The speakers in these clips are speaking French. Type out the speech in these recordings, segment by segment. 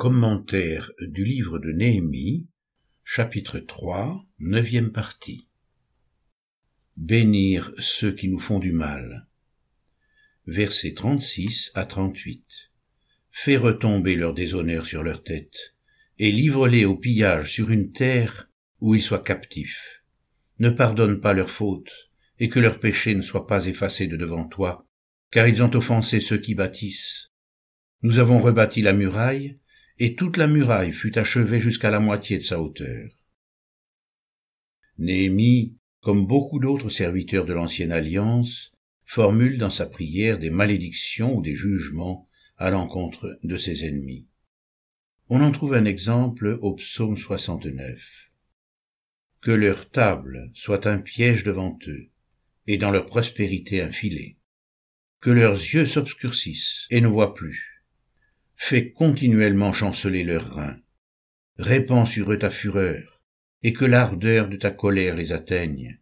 Commentaire du livre de Néhémie, chapitre 3, 9e partie. Bénir ceux qui nous font du mal. Versets 36 à 38. Fais retomber leur déshonneur sur leur tête, et livre-les au pillage sur une terre où ils soient captifs. Ne pardonne pas leurs fautes, et que leurs péchés ne soient pas effacés de devant toi, car ils ont offensé ceux qui bâtissent. Nous avons rebâti la muraille, et toute la muraille fut achevée jusqu'à la moitié de sa hauteur. Néhémie, comme beaucoup d'autres serviteurs de l'ancienne alliance, formule dans sa prière des malédictions ou des jugements à l'encontre de ses ennemis. On en trouve un exemple au psaume 69. « Que leur table soit un piège devant eux, et dans leur prospérité un filet. Que leurs yeux s'obscurcissent et ne voient plus. Fais continuellement chanceler leurs reins. Répands sur eux ta fureur, et que l'ardeur de ta colère les atteigne.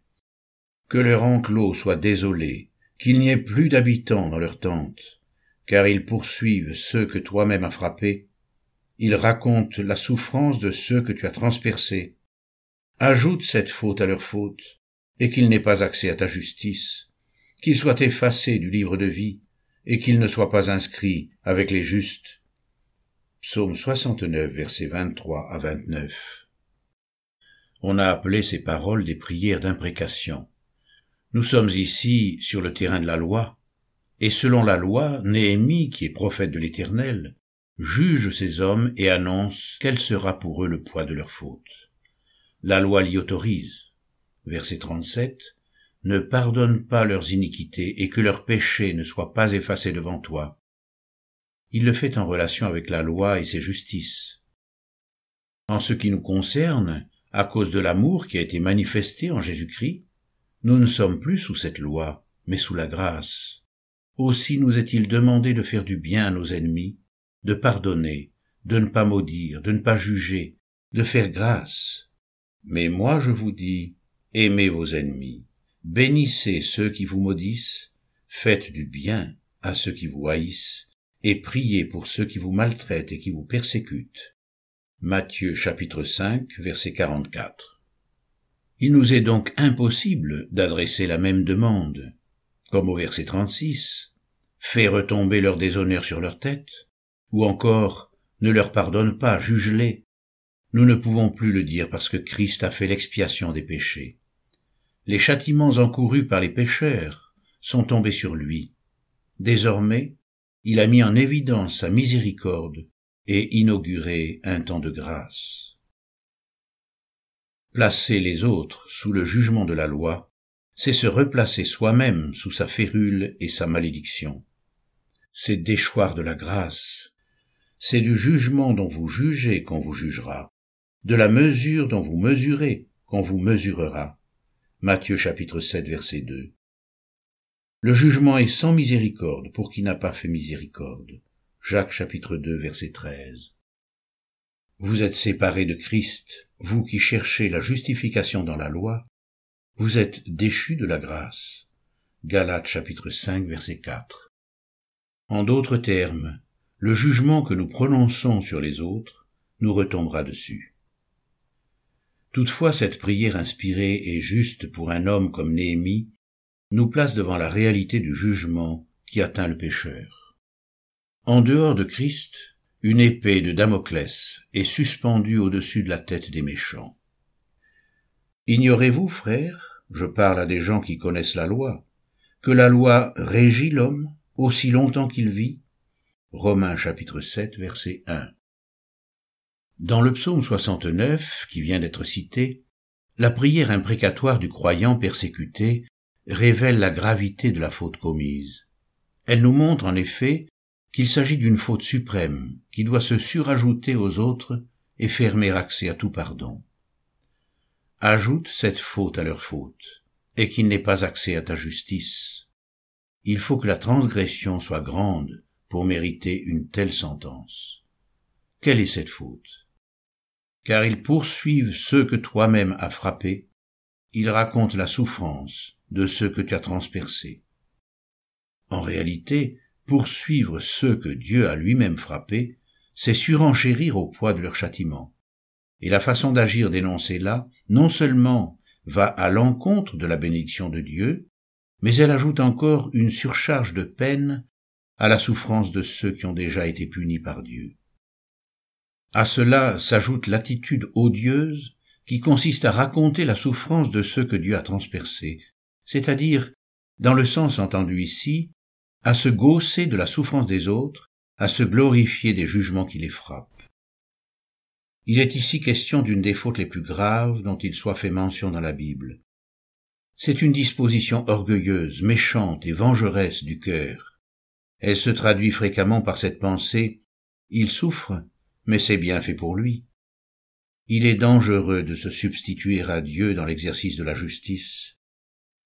Que leur enclos soit désolé, qu'il n'y ait plus d'habitants dans leurs tentes, car ils poursuivent ceux que toi-même as frappés. Ils racontent la souffrance de ceux que tu as transpercés. Ajoute cette faute à leur faute, et qu'ils n'aient pas accès à ta justice, qu'ils soient effacés du livre de vie, et qu'ils ne soient pas inscrits avec les justes. » Psaume 69, versets 23 à 29. On a appelé ces paroles des prières d'imprécation. Nous sommes ici sur le terrain de la loi, et selon la loi, Néhémie, qui est prophète de l'Éternel, juge ces hommes et annonce quel sera pour eux le poids de leurs fautes. La loi l'y autorise. Verset 37. « Ne pardonne pas leurs iniquités et que leurs péchés ne soient pas effacés devant toi. » Il le fait en relation avec la loi et ses justices. En ce qui nous concerne, à cause de l'amour qui a été manifesté en Jésus-Christ, nous ne sommes plus sous cette loi, mais sous la grâce. Aussi nous est-il demandé de faire du bien à nos ennemis, de pardonner, de ne pas maudire, de ne pas juger, de faire grâce. Mais moi je vous dis, aimez vos ennemis, bénissez ceux qui vous maudissent, faites du bien à ceux qui vous haïssent, et priez pour ceux qui vous maltraitent et qui vous persécutent. Matthieu chapitre 5, verset 44. Il nous est donc impossible d'adresser la même demande, comme au verset 36, « Fais retomber leur déshonneur sur leur tête » ou encore « Ne leur pardonne pas, juge-les ». Nous ne pouvons plus le dire parce que Christ a fait l'expiation des péchés. Les châtiments encourus par les pécheurs sont tombés sur lui. Désormais, il a mis en évidence sa miséricorde et inauguré un temps de grâce. Placer les autres sous le jugement de la loi, c'est se replacer soi-même sous sa férule et sa malédiction. C'est déchoir de la grâce. C'est du jugement dont vous jugez qu'on vous jugera, de la mesure dont vous mesurez qu'on vous mesurera. Matthieu chapitre 7, verset 2. Le jugement est sans miséricorde pour qui n'a pas fait miséricorde. Jacques chapitre 2, verset 13. Vous êtes séparés de Christ, vous qui cherchez la justification dans la loi, vous êtes déchus de la grâce. Galates chapitre 5, verset 4. En d'autres termes, le jugement que nous prononçons sur les autres nous retombera dessus. Toutefois, cette prière inspirée et juste pour un homme comme Néhémie nous place devant la réalité du jugement qui atteint le pécheur. En dehors de Christ, une épée de Damoclès est suspendue au-dessus de la tête des méchants. Ignorez-vous, frères, je parle à des gens qui connaissent la loi, que la loi régit l'homme aussi longtemps qu'il vit? Romains chapitre 7, verset 1. Dans le psaume 69, qui vient d'être cité, la prière imprécatoire du croyant persécuté révèle la gravité de la faute commise. Elle nous montre en effet qu'il s'agit d'une faute suprême qui doit se surajouter aux autres et fermer accès à tout pardon. Ajoute cette faute à leur faute, et qu'il n'ait pas accès à ta justice. Il faut que la transgression soit grande pour mériter une telle sentence. Quelle est cette faute? Car ils poursuivent ceux que toi-même as frappés, ils racontent la souffrance de ceux que tu as transpercés. En réalité, poursuivre ceux que Dieu a lui-même frappés, c'est surenchérir au poids de leur châtiment. Et la façon d'agir dénoncée là, non seulement va à l'encontre de la bénédiction de Dieu, mais elle ajoute encore une surcharge de peine à la souffrance de ceux qui ont déjà été punis par Dieu. À cela s'ajoute l'attitude odieuse qui consiste à raconter la souffrance de ceux que Dieu a transpercés, c'est-à-dire, dans le sens entendu ici, à se gausser de la souffrance des autres, à se glorifier des jugements qui les frappent. Il est ici question d'une des fautes les plus graves dont il soit fait mention dans la Bible. C'est une disposition orgueilleuse, méchante et vengeresse du cœur. Elle se traduit fréquemment par cette pensée « Il souffre, mais c'est bien fait pour lui ». Il est dangereux de se substituer à Dieu dans l'exercice de la justice,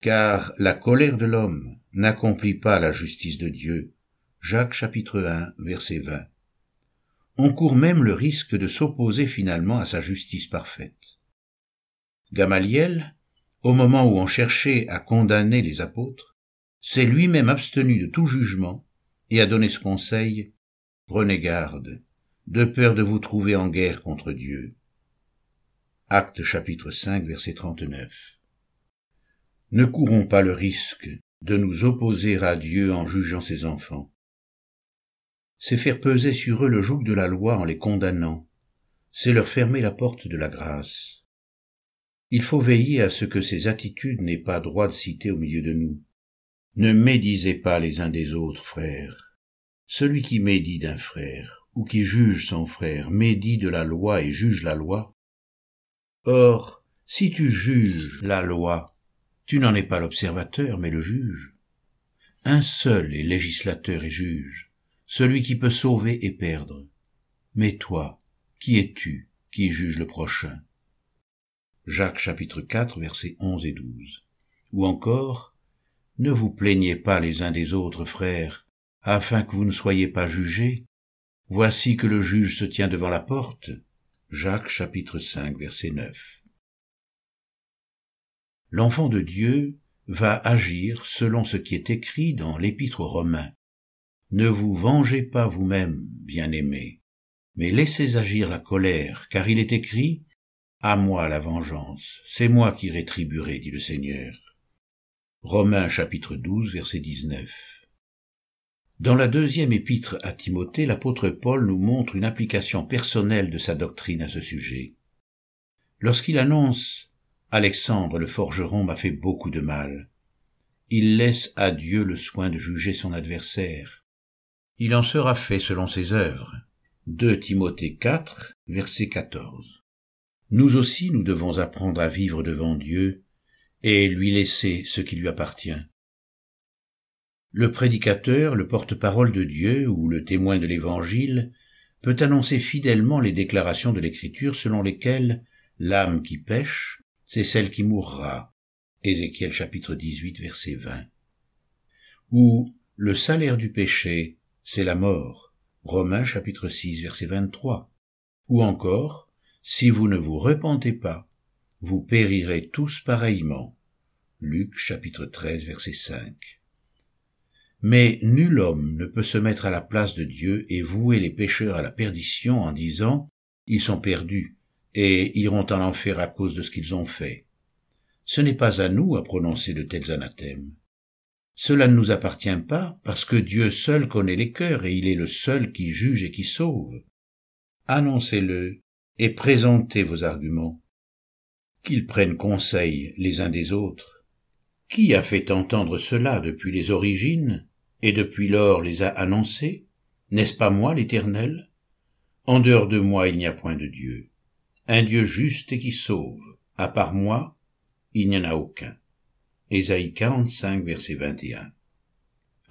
car la colère de l'homme n'accomplit pas la justice de Dieu. Jacques chapitre 1, verset 20. On court même le risque de s'opposer finalement à sa justice parfaite. Gamaliel, au moment où on cherchait à condamner les apôtres, s'est lui-même abstenu de tout jugement et a donné ce conseil « Prenez garde, de peur de vous trouver en guerre contre Dieu. » Actes chapitre 5, verset 39. Ne courons pas le risque de nous opposer à Dieu en jugeant ses enfants. C'est faire peser sur eux le joug de la loi en les condamnant. C'est leur fermer la porte de la grâce. Il faut veiller à ce que ces attitudes n'aient pas droit de citer au milieu de nous. Ne médisez pas les uns des autres, frères. Celui qui médit d'un frère, ou qui juge son frère, médit de la loi et juge la loi. Or, si tu juges la loi, tu n'en es pas l'observateur, mais le juge. Un seul est législateur et juge, celui qui peut sauver et perdre. Mais toi, qui es-tu qui juge le prochain? Jacques chapitre 4, versets 11 et 12. Ou encore, « Ne vous plaignez pas les uns des autres, frères, afin que vous ne soyez pas jugés. Voici que le juge se tient devant la porte. » Jacques chapitre 5, verset 9. L'enfant de Dieu va agir selon ce qui est écrit dans l'épître aux Romains. « Ne vous vengez pas vous-même, bien-aimés, mais laissez agir la colère, car il est écrit, « À moi la vengeance, c'est moi qui rétribuerai, dit le Seigneur. » Romains chapitre 12, verset 19. Dans la deuxième épître à Timothée, l'apôtre Paul nous montre une application personnelle de sa doctrine à ce sujet. Lorsqu'il annonce « Alexandre le forgeron m'a fait beaucoup de mal », il laisse à Dieu le soin de juger son adversaire. Il en sera fait selon ses œuvres. 2 Timothée 4, verset 14. Nous aussi, nous devons apprendre à vivre devant Dieu et lui laisser ce qui lui appartient. Le prédicateur, le porte-parole de Dieu ou le témoin de l'Évangile peut annoncer fidèlement les déclarations de l'Écriture selon lesquelles l'âme qui pèche, c'est celle qui mourra. Ézéchiel chapitre 18, verset 20. Ou le salaire du péché, c'est la mort. Romains chapitre 6, verset 23. Ou encore, « Si vous ne vous repentez pas, vous périrez tous pareillement. » Luc chapitre 13, verset 5. Mais nul homme ne peut se mettre à la place de Dieu et vouer les pécheurs à la perdition en disant « Ils sont perdus et iront en enfer à cause de ce qu'ils ont fait. » Ce n'est pas à nous à prononcer de tels anathèmes. Cela ne nous appartient pas parce que Dieu seul connaît les cœurs et il est le seul qui juge et qui sauve. Annoncez-le et présentez vos arguments. Qu'ils prennent conseil les uns des autres. Qui a fait entendre cela depuis les origines, et depuis lors les a annoncés? N'est-ce pas moi, l'Éternel? En dehors de moi, il n'y a point de Dieu. Un Dieu juste et qui sauve. À part moi, il n'y en a aucun. Ésaïe 45, verset 21.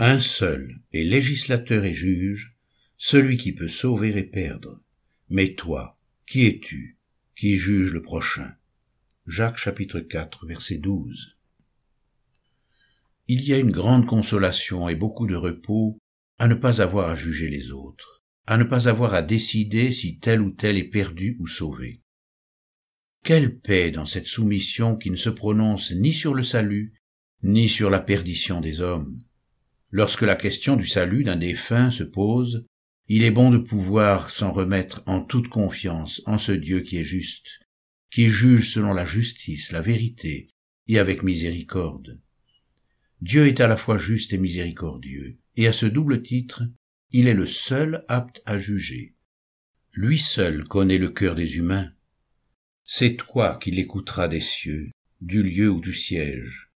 Un seul est législateur et juge, celui qui peut sauver et perdre. Mais toi, qui es-tu qui juge le prochain? Jacques chapitre 4, verset 12. Il y a une grande consolation et beaucoup de repos à ne pas avoir à juger les autres, à ne pas avoir à décider si tel ou tel est perdu ou sauvé. Quelle paix dans cette soumission qui ne se prononce ni sur le salut, ni sur la perdition des hommes. Lorsque la question du salut d'un défunt se pose, Il est bon de pouvoir s'en remettre en toute confiance en ce Dieu qui est juste, qui juge selon la justice, la vérité et avec miséricorde. Dieu est à la fois juste et miséricordieux, et à ce double titre, il est le seul apte à juger. Lui seul connaît le cœur des humains. C'est toi qui l'écouteras des cieux, du lieu où tu sièges.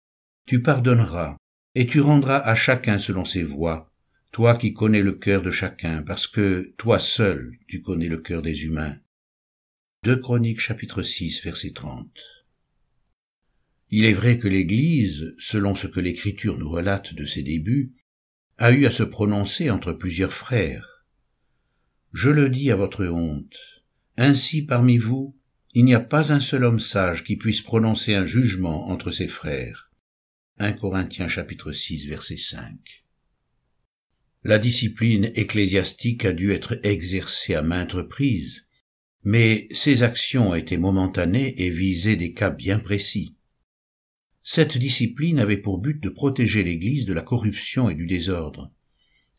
Tu pardonneras, et tu rendras à chacun selon ses voies, toi qui connais le cœur de chacun, parce que toi seul tu connais le cœur des humains. Deux Chroniques chapitre 6 verset 30. Il est vrai que l'Église, selon ce que l'Écriture nous relate de ses débuts, a eu à se prononcer entre plusieurs frères. Je le dis à votre honte, ainsi parmi vous, il n'y a pas un seul homme sage qui puisse prononcer un jugement entre ses frères. 1 Corinthiens chapitre 6 verset 5. La discipline ecclésiastique a dû être exercée à maintes reprises, mais ces actions étaient momentanées et visaient des cas bien précis. Cette discipline avait pour but de protéger l'Église de la corruption et du désordre.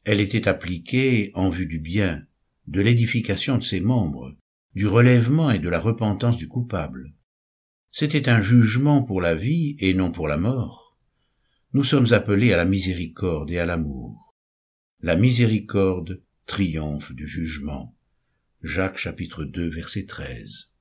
Elle était appliquée en vue du bien, de l'édification de ses membres, du relèvement et de la repentance du coupable. C'était un jugement pour la vie et non pour la mort. Nous sommes appelés à la miséricorde et à l'amour. La miséricorde triomphe du jugement. Jacques chapitre 2 verset 13.